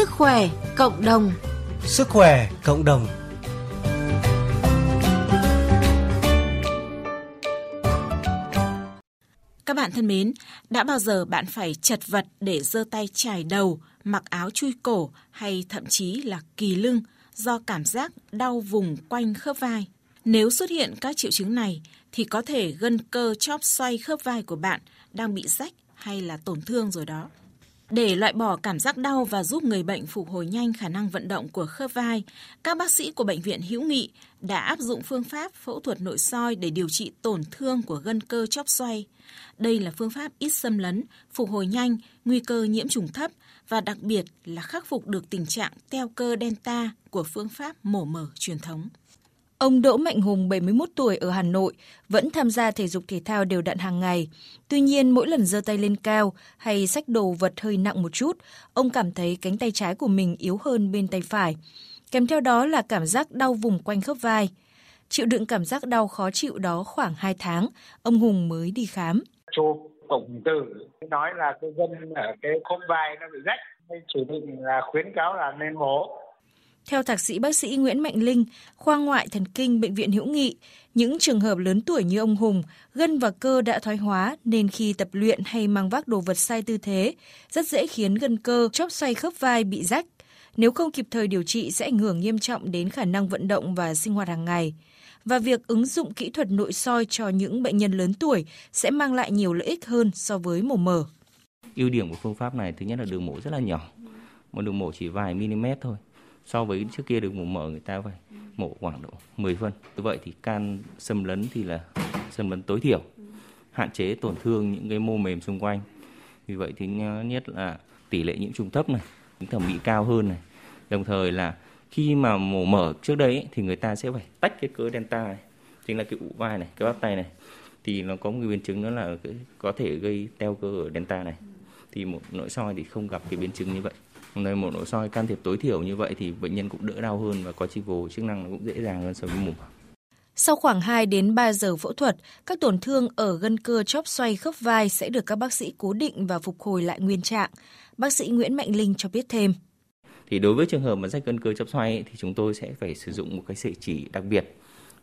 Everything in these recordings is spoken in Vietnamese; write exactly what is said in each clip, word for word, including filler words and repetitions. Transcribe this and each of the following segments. Sức khỏe cộng đồng. Sức khỏe cộng đồng. Các bạn thân mến, đã bao giờ bạn phải chật vật để giơ tay chải đầu, mặc áo chui cổ hay thậm chí là kỳ lưng do cảm giác đau vùng quanh khớp vai? Nếu xuất hiện các triệu chứng này thì có thể gân cơ chóp xoay khớp vai của bạn đang bị rách hay là tổn thương rồi đó. Để loại bỏ cảm giác đau và giúp người bệnh phục hồi nhanh khả năng vận động của khớp vai, các bác sĩ của Bệnh viện Hữu Nghị đã áp dụng phương pháp phẫu thuật nội soi để điều trị tổn thương của gân cơ chóp xoay. Đây là phương pháp ít xâm lấn, phục hồi nhanh, nguy cơ nhiễm trùng thấp và đặc biệt là khắc phục được tình trạng teo cơ delta của phương pháp mổ mở truyền thống. Ông Đỗ Mạnh Hùng, bảy mươi mốt tuổi ở Hà Nội, vẫn tham gia thể dục thể thao đều đặn hàng ngày. Tuy nhiên, mỗi lần giơ tay lên cao hay xách đồ vật hơi nặng một chút, ông cảm thấy cánh tay trái của mình yếu hơn bên tay phải. Kèm theo đó là cảm giác đau vùng quanh khớp vai. Chịu đựng cảm giác đau khó chịu đó khoảng hai tháng, ông Hùng mới đi khám. Chụp cộng tử nói là cái gân ở cái khớp vai nó bị rách, nên chỉ định là khuyến cáo là nên mổ. Theo thạc sĩ bác sĩ Nguyễn Mạnh Linh, khoa ngoại thần kinh Bệnh viện Hữu Nghị, những trường hợp lớn tuổi như ông Hùng, gân và cơ đã thoái hóa nên khi tập luyện hay mang vác đồ vật sai tư thế, rất dễ khiến gân cơ chóp xoay khớp vai bị rách. Nếu không kịp thời điều trị sẽ ảnh hưởng nghiêm trọng đến khả năng vận động và sinh hoạt hàng ngày. Và việc ứng dụng kỹ thuật nội soi cho những bệnh nhân lớn tuổi sẽ mang lại nhiều lợi ích hơn so với mổ mở. Ưu điểm của phương pháp này thứ nhất là đường mổ rất là nhỏ, một đường mổ chỉ vài mm thôi. So với trước kia được mổ mở người ta phải mổ khoảng độ mười phân. Như vậy thì can xâm lấn thì là xâm lấn tối thiểu, hạn chế tổn thương những cái mô mềm xung quanh. Vì vậy thì nhất là tỷ lệ nhiễm trùng thấp này, thẩm mỹ cao hơn này. Đồng thời là khi mà mổ mở trước đây ấy, thì người ta sẽ phải tách cái cơ delta này, chính là cái ụ vai này, cái bắp tay này. Thì nó có một biến chứng đó là cái, có thể gây teo cơ ở delta này. Thì một nội soi thì không gặp cái biến chứng như vậy. Nơi mổ nội soi can thiệp tối thiểu như vậy thì bệnh nhân cũng đỡ đau hơn và có chi phối chức năng nó cũng dễ dàng hơn so với mổ. Sau khoảng hai đến ba giờ phẫu thuật, các tổn thương ở gân cơ chóp xoay khớp vai sẽ được các bác sĩ cố định và phục hồi lại nguyên trạng. Bác sĩ Nguyễn Mạnh Linh cho biết thêm. Thì đối với trường hợp mà rách gân cơ chóp xoay ấy, thì chúng tôi sẽ phải sử dụng một cái sợi chỉ đặc biệt,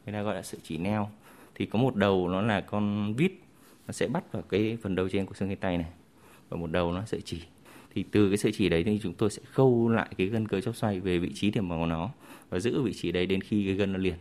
người ta gọi là sợi chỉ neo. Thì có một đầu nó là con vít, nó sẽ bắt vào cái phần đầu trên của xương tay này và một đầu nó sợi chỉ. Thì từ cái sợi chỉ đấy thì chúng tôi sẽ khâu lại cái gân cơ chóp xoay về vị trí điểm của nó và giữ vị trí đấy đến khi cái gân nó liền.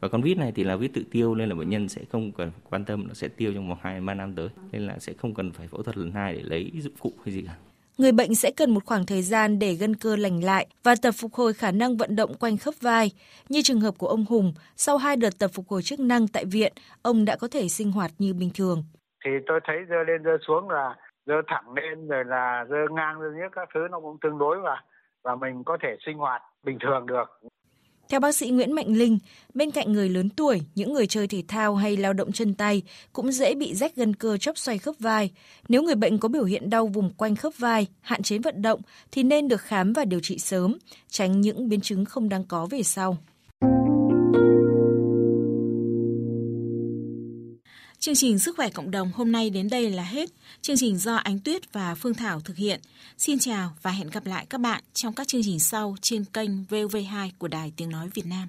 Và con vít này thì là vít tự tiêu nên là bệnh nhân sẽ không cần quan tâm, nó sẽ tiêu trong vòng hai đến ba năm tới. Nên là sẽ không cần phải phẫu thuật lần hai để lấy dụng cụ hay gì cả. Người bệnh sẽ cần một khoảng thời gian để gân cơ lành lại và tập phục hồi khả năng vận động quanh khớp vai. Như trường hợp của ông Hùng, sau hai đợt tập phục hồi chức năng tại viện, ông đã có thể sinh hoạt như bình thường. Thì tôi thấy giơ lên giơ xuống là dơ thẳng lên rồi là dơ ngang dơ nhất các thứ nó cũng tương đối và và mình có thể sinh hoạt bình thường được. Theo bác sĩ Nguyễn Mạnh Linh, bên cạnh người lớn tuổi, những người chơi thể thao hay lao động chân tay cũng dễ bị rách gân cơ chóp xoay khớp vai. Nếu người bệnh có biểu hiện đau vùng quanh khớp vai, hạn chế vận động thì nên được khám và điều trị sớm, tránh những biến chứng không đáng có về sau. Chương trình Sức khỏe cộng đồng hôm nay đến đây là hết. Chương trình do Ánh Tuyết và Phương Thảo thực hiện. Xin chào và hẹn gặp lại các bạn trong các chương trình sau trên kênh vê o vê hai của Đài Tiếng Nói Việt Nam.